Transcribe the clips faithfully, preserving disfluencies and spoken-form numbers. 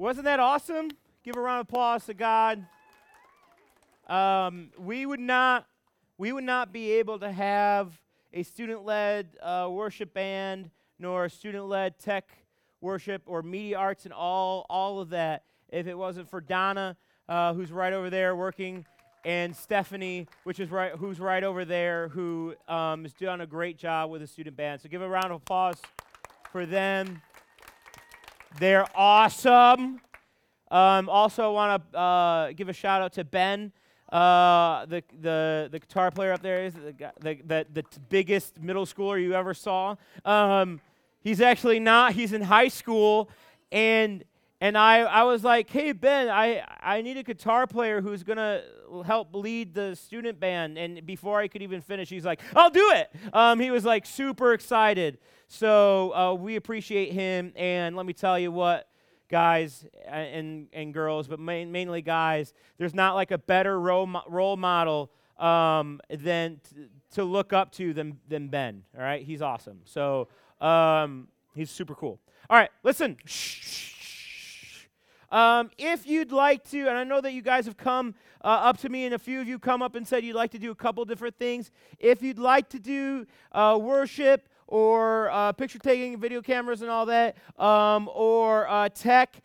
Wasn't that awesome? Give a round of applause to God. Um, we would not, we would not be able to have a student-led uh, worship band, nor a student-led tech worship, or media arts, and all, all of that, if it wasn't for Donna, uh, who's right over there working, and Stephanie, which is right, who's right over there, who um, has done a great job with the student band. So give a round of applause for them. They're awesome. Um, also, I want to uh, give a shout out to Ben, uh, the the the guitar player up there, is the the the, the t- biggest middle schooler you ever saw. Um, he's actually not. He's in high school, and. And I, I was like, hey, Ben, I, I need a guitar player who's going to help lead the student band. And before I could even finish, he's like, I'll do it. Um, he was like super excited. So uh, we appreciate him. And let me tell you what, guys and, and girls, but main, mainly guys, there's not like a better role, mo- role model um, than t- to look up to than, than Ben. All right. He's awesome. So um, he's super cool. All right. Listen. Shh. Um, if you'd like to, and I know that you guys have come uh, up to me, and a few of you come up and said you'd like to do a couple different things. If you'd like to do uh, worship or uh, picture taking, video cameras and all that, um, or uh, tech,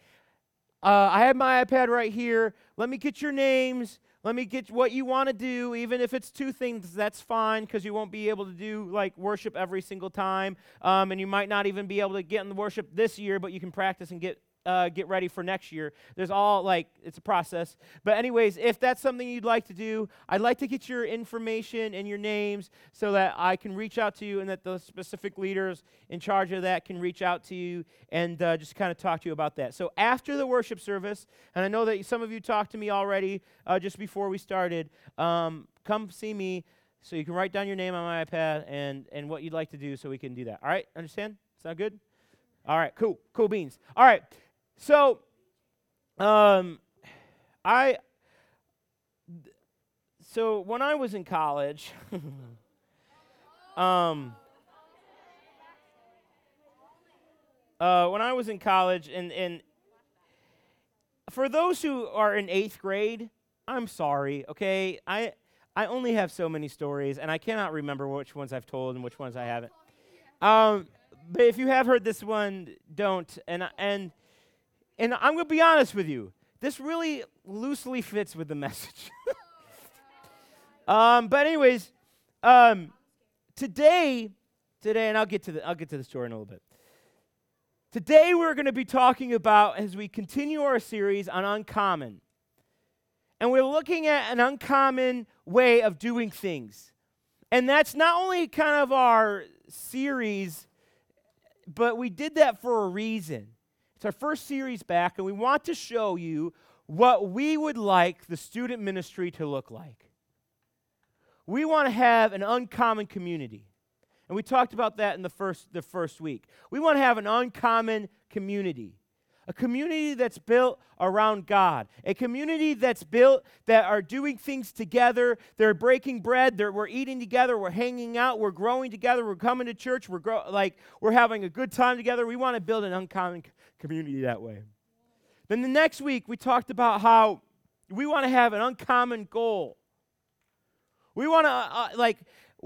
uh, I have my iPad right here. Let me get your names. Let me get what you want to do, even if it's two things, that's fine, because you won't be able to do, like, worship every single time, um, and you might not even be able to get in the worship this year, but you can practice and get Uh, get ready for next year. There's all, like, it's a process. But anyways, if that's something you'd like to do, I'd like to get your information and your names so that I can reach out to you and that the specific leaders in charge of that can reach out to you and uh, just kind of talk to you about that. So after the worship service, and I know that some of you talked to me already uh, just before we started, um, come see me so you can write down your name on my iPad and, and what you'd like to do so we can do that. All right? Understand? Sound good? All right. Cool. Cool beans. All right. So, um, I, th- so when I was in college, um, uh, when I was in college, and, and for those who are in eighth grade, I'm sorry, okay? I, I only have so many stories, and I cannot remember which ones I've told and which ones I haven't. Um, but if you have heard this one, don't, and, and, And I'm going to be honest with you. This really loosely fits with the message. um, but anyways, um, today, today, and I'll get to the I'll get to the story in a little bit. Today we're going to be talking about, as we continue our series on uncommon, and we're looking at an uncommon way of doing things, and that's not only kind of our series, but we did that for a reason. It's our first series back, and we want to show you what we would like the student ministry to look like. We want to have an uncommon community, and we talked about that in the first, the first week. We want to have an uncommon community, a community that's built around God, a community that's built that are doing things together, they're breaking bread, they're, we're eating together, we're hanging out, we're growing together, we're coming to church, we're grow, like we're having a good time together. We want to build an uncommon community. community that way. Then the next week, we talked about how we want to have an uncommon goal. We want to, uh, like,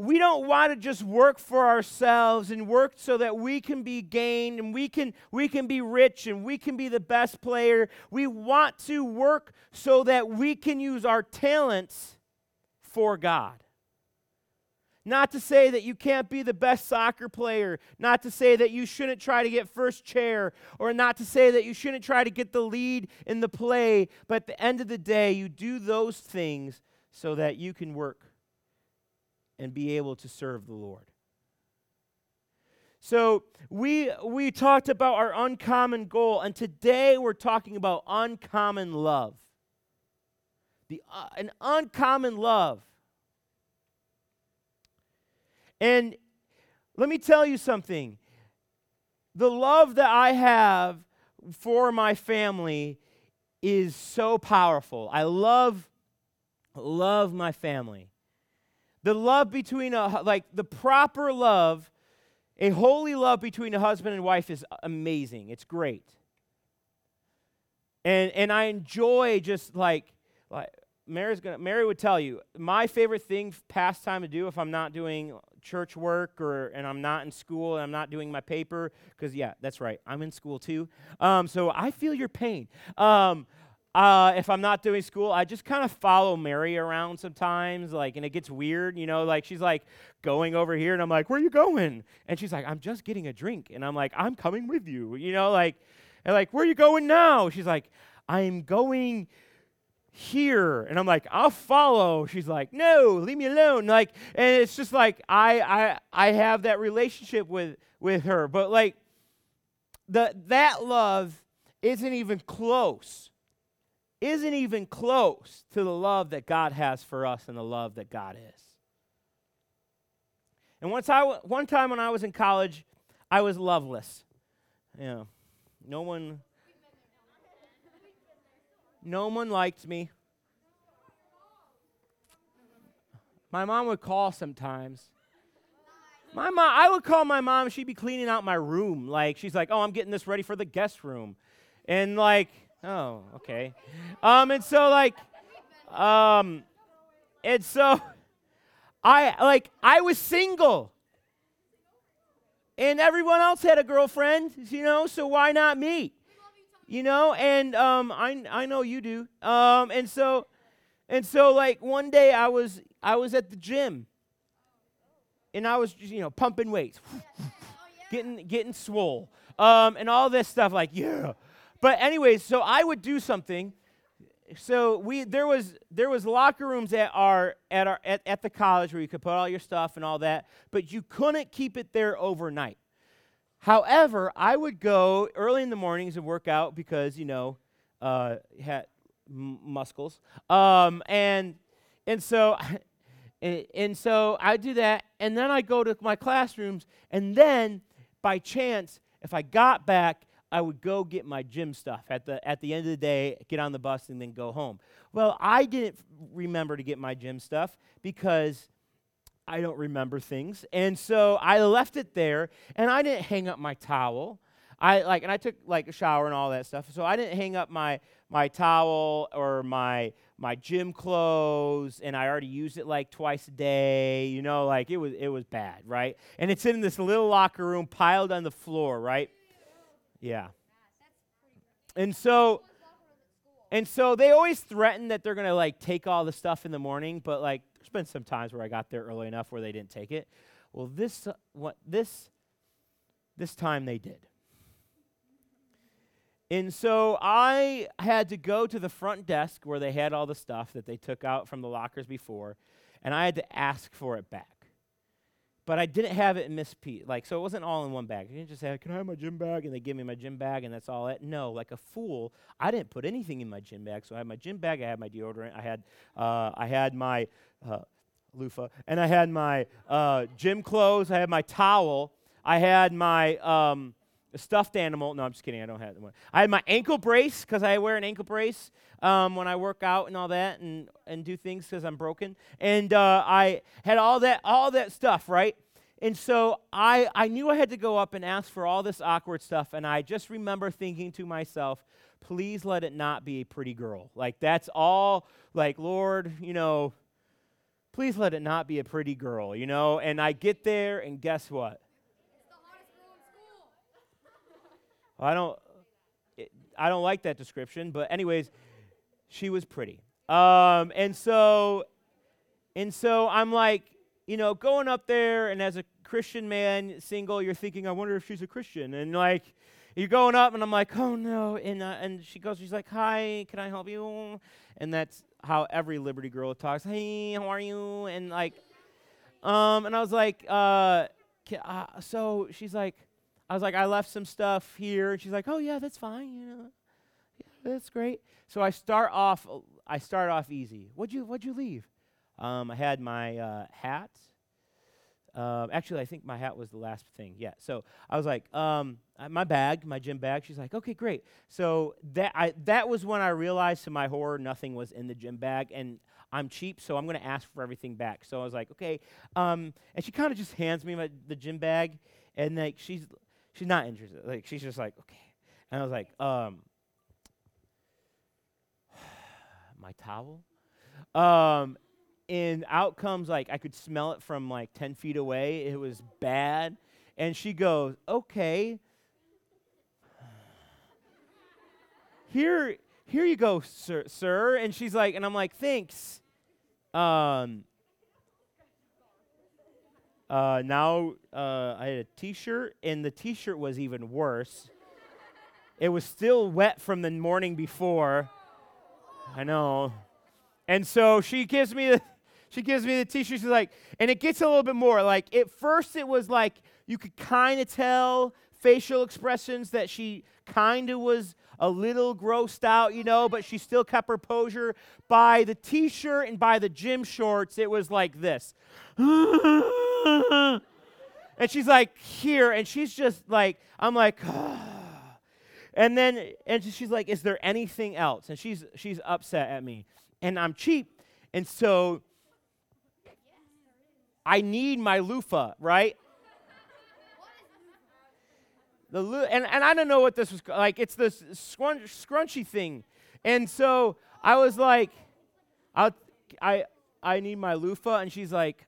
we don't want to just work for ourselves and work so that we can be gained and we can, we can be rich and we can be the best player. We want to work so that we can use our talents for God. Not to say that you can't be the best soccer player, not to say that you shouldn't try to get first chair, or not to say that you shouldn't try to get the lead in the play, but at the end of the day, you do those things so that you can work and be able to serve the Lord. So we we talked about our uncommon goal, and today we're talking about uncommon love. The uh, an uncommon love. And let me tell you something. The love that I have for my family is so powerful. I love, love my family. The love between, a, like the proper love, a holy love between a husband and wife is amazing. It's great. And and I enjoy just like, like Mary's gonna Mary would tell you, my favorite thing, pastime to do if I'm not doing church work or and I'm not in school and I'm not doing my paper, because yeah, that's right, I'm in school too. Um, so I feel your pain. Um, uh, if I'm not doing school, I just kind of follow Mary around sometimes, like, and it gets weird, you know, like she's like going over here and I'm like, where are you going? And she's like, I'm just getting a drink. And I'm like, I'm coming with you, you know, like, and like, where are you going now? She's like, I'm going here. And I'm like, I'll follow. She's like, no, leave me alone. Like, and it's just like, I I I have that relationship with, with her. But like, the that love isn't even close, isn't even close to the love that God has for us and the love that God is. And once I, one time when I was in college, I was loveless. You know, no one... No one liked me. My mom would call sometimes. My mom, I would call my mom. She'd be cleaning out my room. Like, she's like, oh, I'm getting this ready for the guest room. And like, oh, okay. Um, and so like, um, and so I, like, I was single. And everyone else had a girlfriend, you know, so why not me? You know, and um, I I know you do. Um, and so, and so like one day I was I was at the gym, and I was you know pumping weights, getting getting swole, um, and all this stuff like yeah. But anyways, so I would do something. So we there was there was locker rooms at our at our at, at the college where you could put all your stuff and all that, but you couldn't keep it there overnight. However, I would go early in the mornings and work out because, you know, uh, had m- muscles. Um, and and so and, and so I'd do that, and then I'd go to my classrooms, and then by chance, if I got back, I would go get my gym stuff at the at the end of the day, get on the bus, and then go home. Well, I didn't remember to get my gym stuff because I don't remember things. And so I left it there, and I didn't hang up my towel. I like and I took like a shower and all that stuff. So I didn't hang up my my towel or my my gym clothes, and I already used it like twice a day. You know, like it was it was bad, right? And it's in this little locker room piled on the floor, right? Yeah. And so and so they always threaten that they're going to like take all the stuff in the morning, but like there's been some times where I got there early enough where they didn't take it. Well, this uh, what this this time they did. And so I had to go to the front desk where they had all the stuff that they took out from the lockers before, and I had to ask for it back. But I didn't have it in Miss P. Like, so it wasn't all in one bag. I didn't just say, can I have my gym bag? And they give me my gym bag, and that's all it. No, like a fool, I didn't put anything in my gym bag. So I had my gym bag, I had my deodorant, I had uh, I had my uh, loofah, and I had my uh, gym clothes, I had my towel, I had my um, stuffed animal. No, I'm just kidding, I don't have one. I had my ankle brace, because I wear an ankle brace um, when I work out and all that, and and do things because I'm broken. And uh, I had all that all that stuff, right? And so I, I knew I had to go up and ask for all this awkward stuff, and I just remember thinking to myself, please let it not be a pretty girl. Like, that's all, like, Lord, you know, please let it not be a pretty girl, you know? And I get there, and guess what? It's the hottest girl in school. Well, I don't, it, I don't like that description, but anyways, she was pretty. Um, and so, and so I'm like, you know, going up there, and as a Christian man, single, you're thinking, I wonder if she's a Christian. And like, you're going up, and I'm like, oh no. And uh, and she goes, she's like, hi, can I help you? And that's how every Liberty girl talks. Hey, how are you? And like, um, and I was like, uh, can, uh, so she's like, I was like, I left some stuff here. And she's like, oh yeah, that's fine. You know, yeah, that's great. So I start off, I start off easy. What'd you, what'd you leave? Um, I had my uh, hat. Uh, actually, I think my hat was the last thing. Yeah. So I was like, um, my bag, my gym bag. She's like, okay, great. So that I that was when I realized, to my horror, nothing was in the gym bag, and I'm cheap, so I'm gonna ask for everything back. So I was like, okay. Um, and she kind of just hands me my, the gym bag, and like she's she's not interested. Like she's just like, okay. And I was like, um, my towel. Um, and out comes, like, I could smell it from, like, ten feet away. It was bad. And she goes, okay, here here you go, sir. sir. And she's like, and I'm like, thanks. Um, uh, now uh, I had a T-shirt, and the T-shirt was even worse. It was still wet from the morning before. I know. And so she gives me the, she gives me the T-shirt. She's like, and it gets a little bit more. Like, at first it was like you could kind of tell facial expressions that she kind of was a little grossed out, you know, but she still kept her posture. By the T-shirt and by the gym shorts, it was like this. And she's like, here. And she's just like, I'm like, and then and she's like, is there anything else? And she's she's upset at me. And I'm cheap, and so I need my loofah, right? The lo- and, and I don't know what this was, like, it's this scrunch, scrunchy thing. And so I was like, I'll, I I need my loofah, and she's like,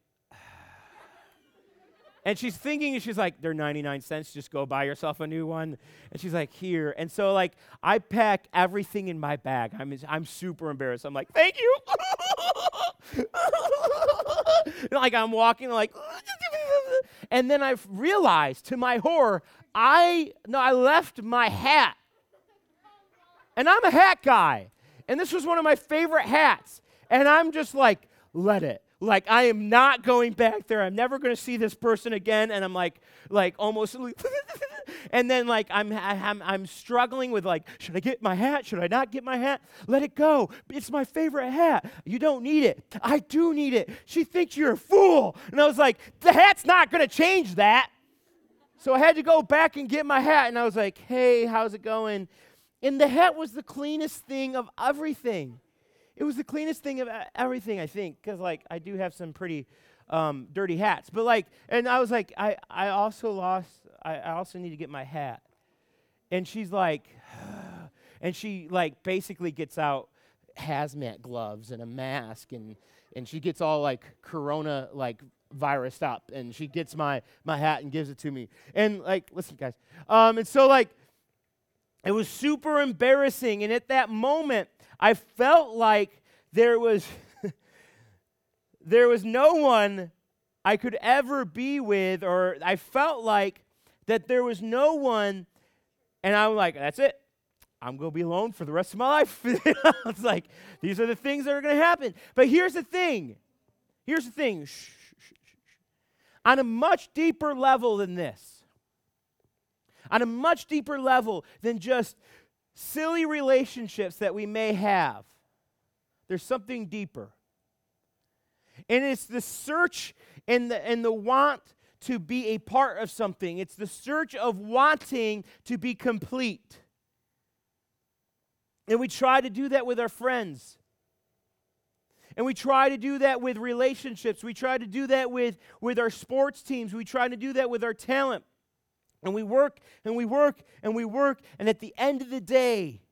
and she's thinking, and she's like, they're ninety-nine cents, just go buy yourself a new one. And she's like, here. And so, like, I pack everything in my bag. I'm I'm super embarrassed. I'm like, thank you. And, like, I'm walking, like, and then I realized, to my horror, I, no, I left my hat. And I'm a hat guy. And this was one of my favorite hats. And I'm just like, let it. Like, I am not going back there. I'm never going to see this person again. And I'm like, like almost, and then like I'm, I'm I'm struggling with like, should I get my hat? Should I not get my hat? Let it go. It's my favorite hat. You don't need it. I do need it. She thinks you're a fool. And I was like, the hat's not going to change that. So I had to go back and get my hat. And I was like, hey, how's it going? And the hat was the cleanest thing of everything. It was the cleanest thing of everything, I think, because, like, I do have some pretty um, dirty hats. But, like, and I was like, I, I also lost, I, I also need to get my hat. And she's like, and she, like, basically gets out hazmat gloves and a mask, and, and she gets all, like, corona, like, virused up, and she gets my, my hat and gives it to me. And, like, listen, guys. Um, and so, like, it was super embarrassing, and at that moment, I felt like there was there was no one I could ever be with, or I felt like that there was no one, and I'm like, that's it. I'm going to be alone for the rest of my life. It's like, these are the things that are going to happen. But here's the thing. Here's the thing. Shh, shh, shh, shh. On a much deeper level than this, on a much deeper level than just silly relationships that we may have, there's something deeper. And it's the search and the and the want to be a part of something. It's the search of wanting to be complete. And we try to do that with our friends. And we try to do that with relationships. We try to do that with, with our sports teams. We try to do that with our talent. And we work, and we work, and we work, and at the end of the day,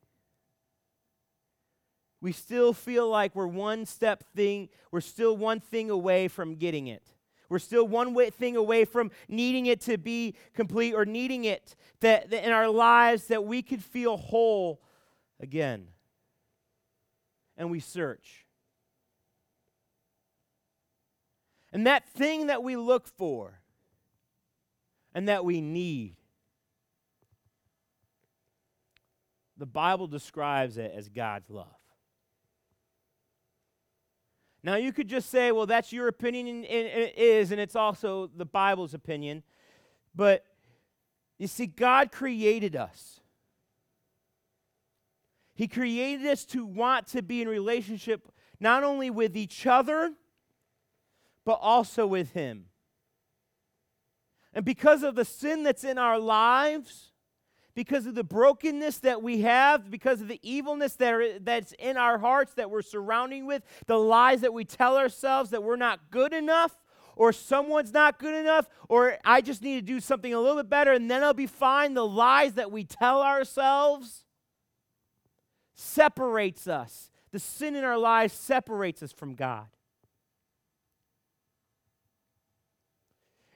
we still feel like we're one step thing, we're still one thing away from getting it. We're still one way, thing away from needing it to be complete, or needing it that, that in our lives that we could feel whole again. And we search. And that thing that we look for, and that we need, the Bible describes it as God's love. Now, you could just say, well, that's your opinion, and it is, and it's also the Bible's opinion. But, you see, God created us. He created us to want to be in relationship not only with each other, but also with Him. And because of the sin that's in our lives, because of the brokenness that we have, because of the evilness that are, that's in our hearts that we're surrounding with, the lies that we tell ourselves that we're not good enough, or someone's not good enough, or I just need to do something a little bit better and then I'll be fine, the lies that we tell ourselves separates us. the sin in our lives separates us from God.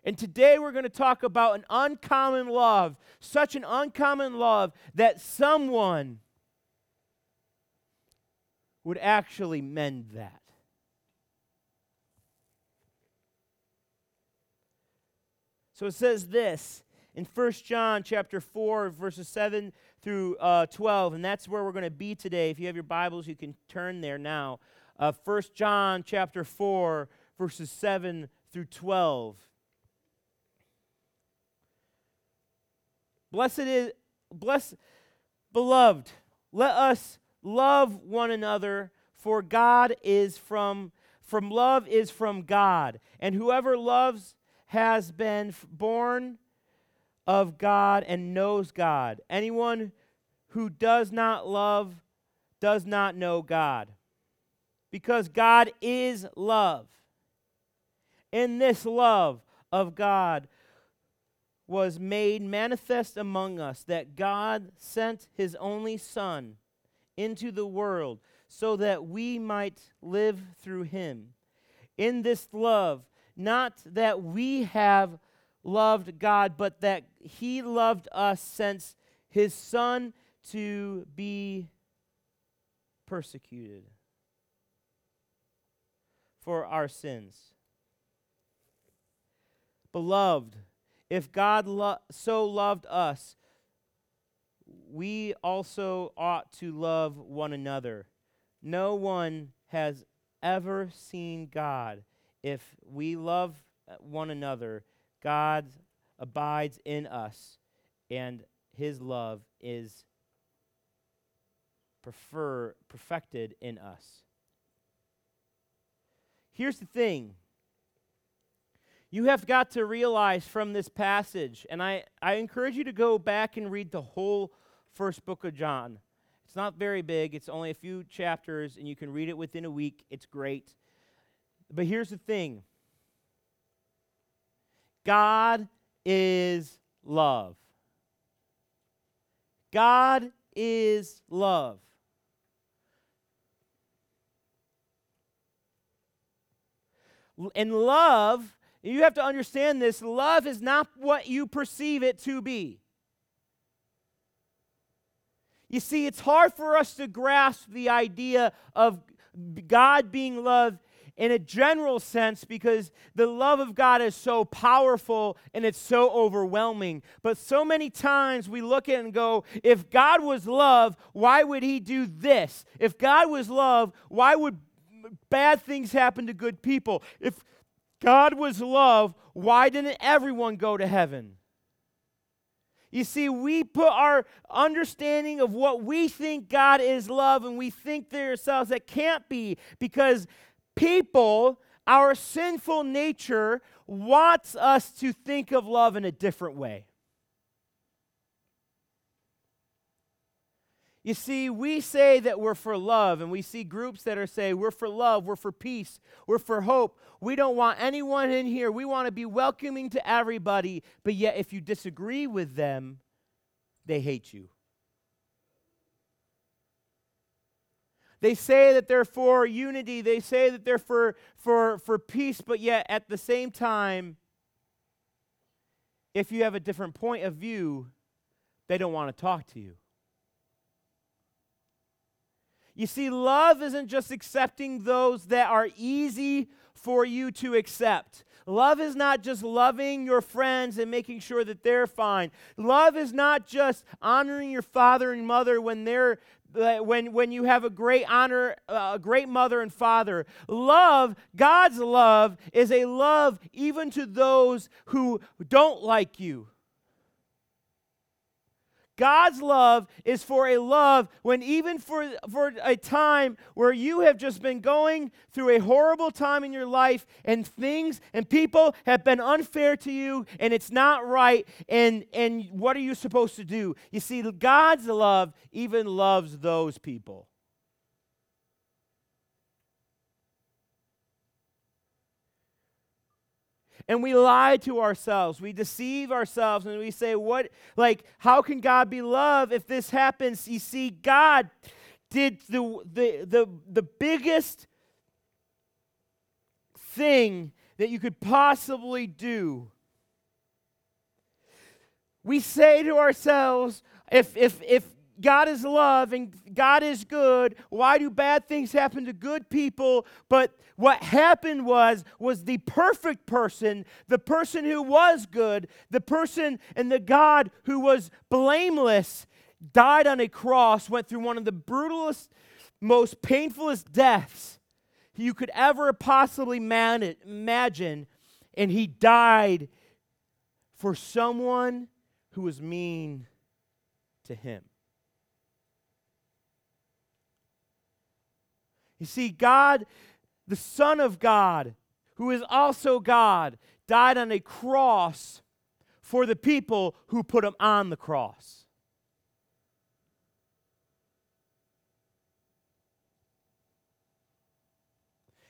And today we're going to talk about an uncommon love, such an uncommon love that someone would actually mend that. So it says this in First John chapter four, verses seven through uh, twelve, and that's where we're going to be today. If you have your Bibles, you can turn there now. Uh, First John chapter four, verses seven through twelve. Blessed is, blessed, beloved, let us love one another, for God is from, from love is from God, and whoever loves has been f- born of God and knows God. Anyone who does not love does not know God, because God is love. And this love of God was made manifest among us, that God sent his only Son into the world so that we might live through him. In this love, not that we have loved God, but that he loved us, sent his Son to be persecuted for our sins. Beloved, if God lo- so loved us, we also ought to love one another. No one has ever seen God. If we love one another, God abides in us, and his love is prefer, perfected in us. Here's the thing. You have got to realize from this passage, and I, I encourage you to go back and read the whole first book of John. It's not very big. It's only a few chapters, and you can read it within a week. It's great. But here's the thing. God is love. God is love. And love, you have to understand this, love is not what you perceive it to be. You see, it's hard for us to grasp the idea of God being love in a general sense, because the love of God is so powerful and it's so overwhelming. But so many times we look at it and go, if God was love, why would he do this? If God was love, why would bad things happen to good people? If God was love, why didn't everyone go to heaven? You see, we put our understanding of what we think God is love, and we think to ourselves that can't be, because people, our sinful nature, wants us to think of love in a different way. You see, we say that we're for love, and we see groups that are saying, we're for love, we're for peace, we're for hope. We don't want anyone in here. We want to be welcoming to everybody. But yet, if you disagree with them, they hate you. They say that they're for unity. They say that they're for, for, for peace. But yet, at the same time, if you have a different point of view, they don't want to talk to you. You see, love isn't just accepting those that are easy for you to accept. Love is not just loving your friends and making sure that they're fine. Love is not just honoring your father and mother when they're When, when you have a great honor, uh, a great mother and father. Love, God's love, is a love even to those who don't like you. God's love is for a love when even for, for a time where you have just been going through a horrible time in your life, and things and people have been unfair to you, and it's not right, and, and what are you supposed to do? You see, God's love even loves those people. And we lie to ourselves, we deceive ourselves, and we say, what, like, how can God be love if this happens? You see, God did the, the, the, the biggest thing that you could possibly do. We say to ourselves, if if if God is love and God is good, why do bad things happen to good people? But what happened was, was the perfect person, the person who was good, the person and the God who was blameless, died on a cross, went through one of the brutalest, most painfulest deaths you could ever possibly man- imagine, and he died for someone who was mean to him. You see, God, the Son of God, who is also God, died on a cross for the people who put him on the cross.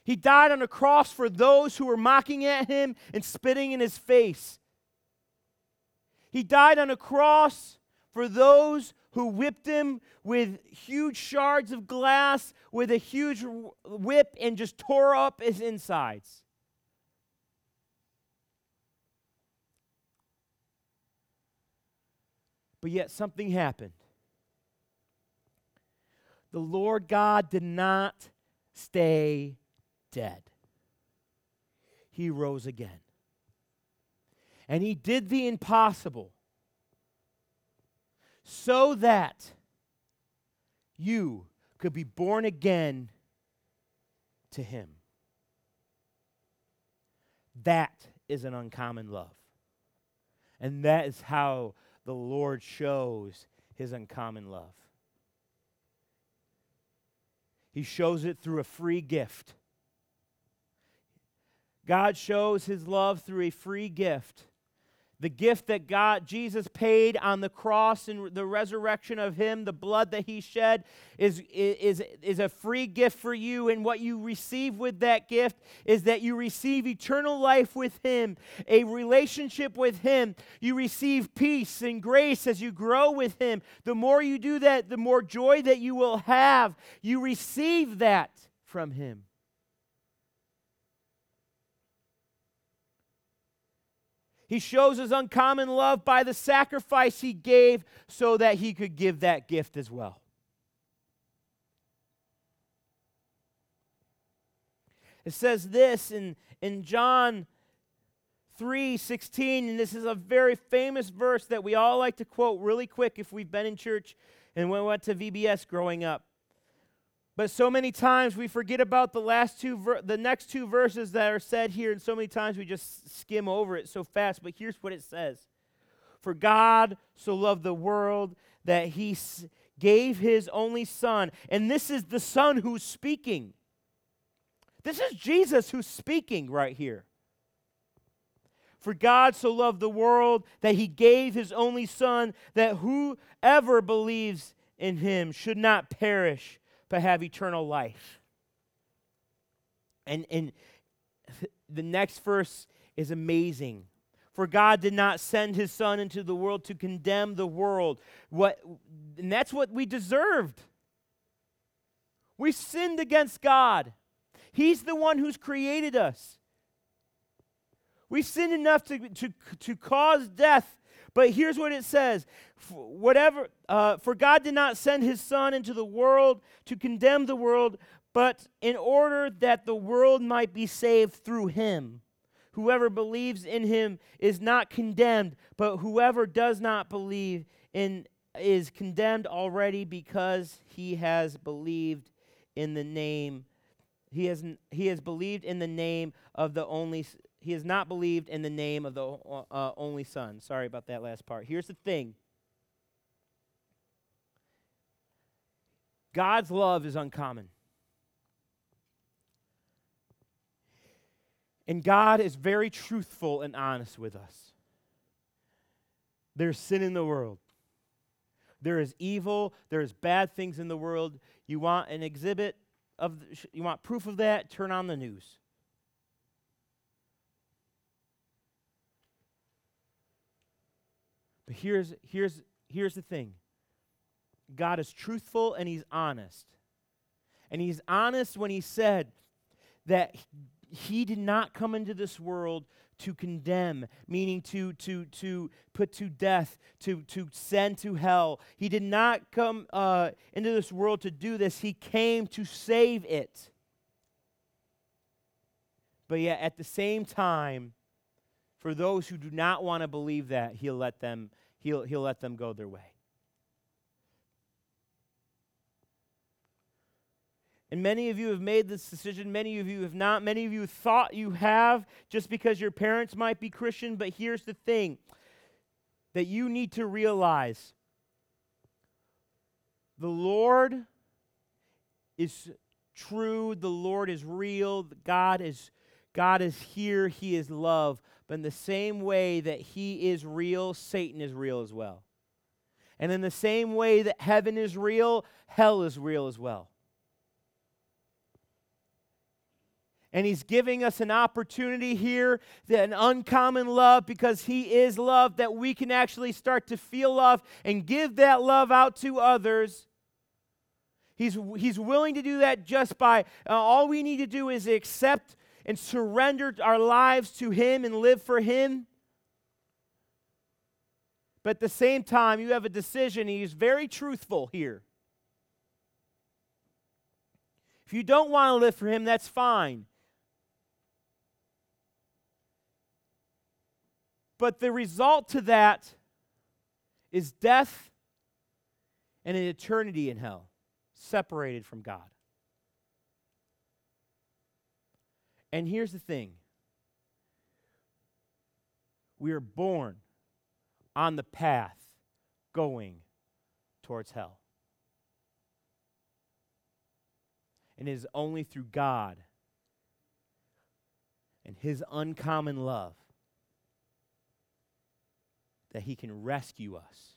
He died on a cross for those who were mocking at him and spitting in his face. He died on a cross for those who whipped him with huge shards of glass, with a huge whip, and just tore up his insides. But yet something happened. The Lord God did not stay dead. He rose again. And he did the impossible so that you could be born again to him. That is an uncommon love. And that is how the Lord shows his uncommon love. He shows it through a free gift. God shows his love through a free gift. The gift that God, Jesus paid on the cross and the resurrection of him, the blood that he shed, is, is, is a free gift for you. And what you receive with that gift is that you receive eternal life with him, a relationship with him. You receive peace and grace as you grow with him. The more you do that, the more joy that you will have. You receive that from him. He shows his uncommon love by the sacrifice he gave so that he could give that gift as well. It says this in, in John three sixteen, and this is a very famous verse that we all like to quote really quick if we've been in church and we went to V B S growing up. But so many times we forget about the last two, ver- the next two verses that are said here, and so many times we just skim over it so fast. But here's what it says: "For God so loved the world that He s- gave His only Son." And this is the Son who's speaking. This is Jesus who's speaking right here. For God so loved the world that He gave His only Son, that whoever believes in Him should not perish, but have eternal life. And, and the next verse is amazing. For God did not send his son into the world to condemn the world. What, and that's what we deserved. We sinned against God. He's the one who's created us. We sinned enough to, to, to cause death. But here's what it says. Whatever, uh, for God did not send his Son into the world to condemn the world, but in order that the world might be saved through him. Whoever believes in him is not condemned, but whoever does not believe in is condemned already, because he has believed in the name. He has he has believed in the name of the only Son. He has not believed in the name of the uh, only Son. Sorry about that last part. Here's the thing. God's love is uncommon. And God is very truthful and honest with us. There's sin in the world. There is evil. There is bad things in the world. You want an exhibit of, you want proof of that? Turn on the news. But here's, here's, here's the thing. God is truthful and he's honest. And he's honest when he said that he did not come into this world to condemn, meaning to to to put to death, to to send to hell. He did not come uh, into this world to do this. He came to save it. But yet at the same time, for those who do not want to believe that, he'll let them, he'll, he'll let them go their way. And many of you have made this decision. Many of you have not. Many of you thought you have just because your parents might be Christian. But here's the thing that you need to realize. The Lord is true. The Lord is real. God is, God is here. He is love. But in the same way that he is real, Satan is real as well. And in the same way that heaven is real, hell is real as well. And he's giving us an opportunity here, an uncommon love, because he is love, that we can actually start to feel love and give that love out to others. He's, he's willing to do that just by, uh, all we need to do is accept and surrender our lives to him and live for him. But at the same time, you have a decision. He's very truthful here. If you don't want to live for him, that's fine. But the result to that is death and an eternity in hell, separated from God. And here's the thing. We are born on the path going towards hell. And it is only through God and his uncommon love that he can rescue us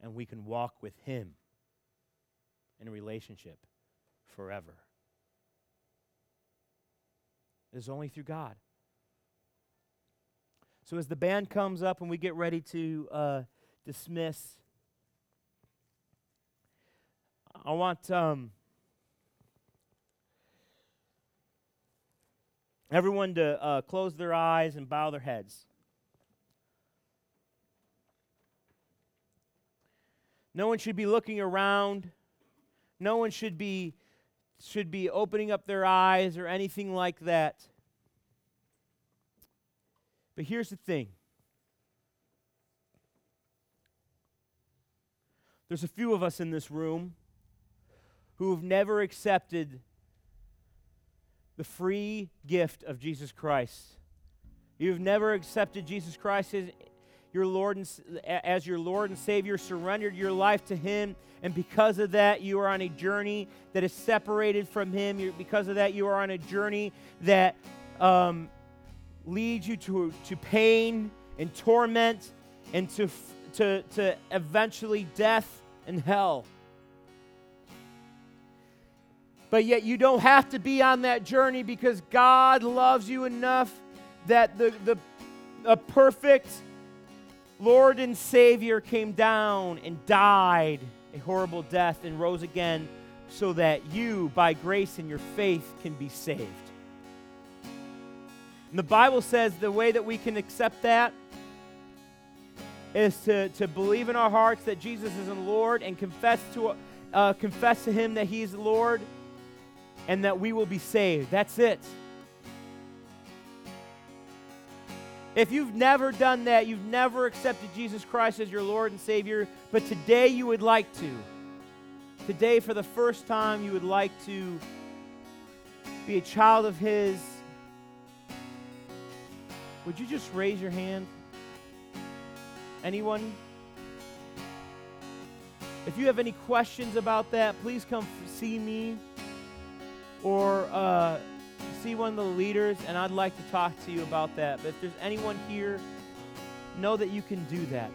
and we can walk with him in a relationship forever. It is only through God. So as the band comes up and we get ready to uh, dismiss, I want um, everyone to uh, close their eyes and bow their heads. No one should be looking around. No one should be should be opening up their eyes or anything like that. But here's the thing. There's a few of us in this room who have never accepted the free gift of Jesus Christ. You've never accepted Jesus Christ as your Lord and, as your Lord and Savior, surrendered your life to him, and because of that, you are on a journey that is separated from him. You're, because of that, you are on a journey that um, leads you to, to pain and torment and to, to, to eventually death and hell. But yet you don't have to be on that journey, because God loves you enough that the, the a perfect Lord and Savior came down and died a horrible death and rose again so that you, by grace and your faith, can be saved. And the Bible says the way that we can accept that is to, to believe in our hearts that Jesus is the Lord and confess to, uh, confess to him that he is Lord, and that we will be saved. That's it. If you've never done that, you've never accepted Jesus Christ as your Lord and Savior, but today you would like to. Today, for the first time, you would like to be a child of his. Would you just raise your hand? Anyone? If you have any questions about that, please come see me. Or uh, see one of the leaders, and I'd like to talk to you about that. But if there's anyone here, know that you can do that.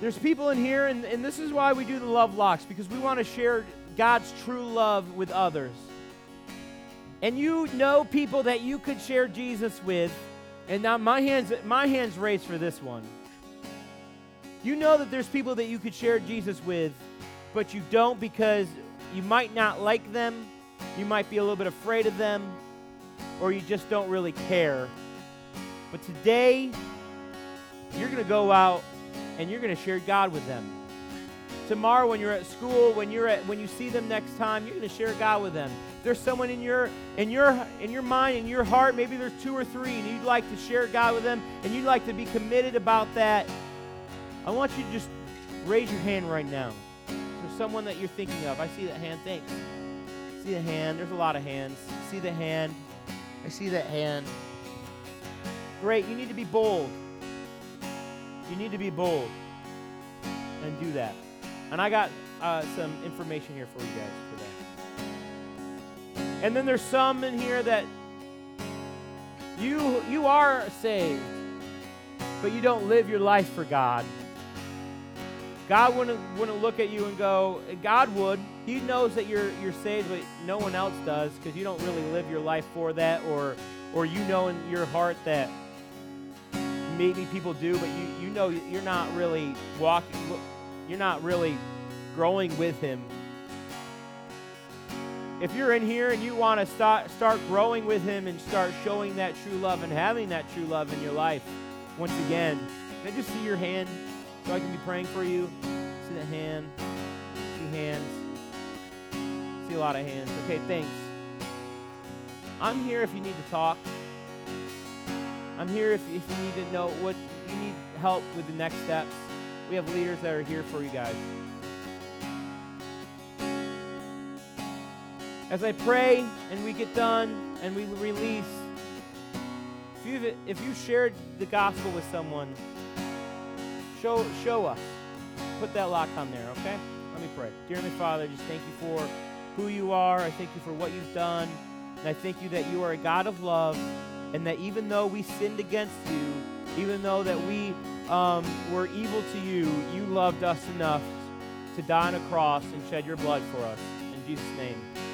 There's people in here, and, and this is why we do the love locks, because we want to share God's true love with others. And you know people that you could share Jesus with, and now my hand's, my hand's raised for this one. You know that there's people that you could share Jesus with, but you don't because you might not like them, you might be a little bit afraid of them, or you just don't really care. But today, you're going to go out and you're going to share God with them. Tomorrow when you're at school, when you're at when you see them next time, you're going to share God with them. There's someone in your in your in your mind, in your heart, maybe there's two or three, and you'd like to share God with them, and you'd like to be committed about that. I want you to just raise your hand right now. There's someone that you're thinking of. I see that hand. Thanks. I see the hand. There's a lot of hands. I see the hand. I see that hand. Great. You need to be bold. You need to be bold and do that. And I got uh, some information here for you guys for that. And then there's some in here that you you are saved, but you don't live your life for God. God wouldn't wouldn't look at you and go. God would. He knows that you're you're saved, but no one else does because you don't really live your life for that, or or you know in your heart that maybe people do, but you you know you're not really walking. You're not really growing with Him. If you're in here and you want to start, start growing with Him and start showing that true love and having that true love in your life, once again, can I just see your hand so I can be praying for you? See the hand. See hands. See a lot of hands. Okay, thanks. I'm here if you need to talk. I'm here if, if you need to know what you need help with the next steps. We have leaders that are here for you guys. As I pray and we get done and we release, if you've, if you've shared the gospel with someone, show, show us. Put that lock on there, okay? Let me pray. Dear Heavenly Father, just thank you for who you are. I thank you for what you've done. And I thank you that you are a God of love and that even though we sinned against you, even though that we... Um, we're evil to you. You loved us enough to die on a cross and shed your blood for us. In Jesus' name.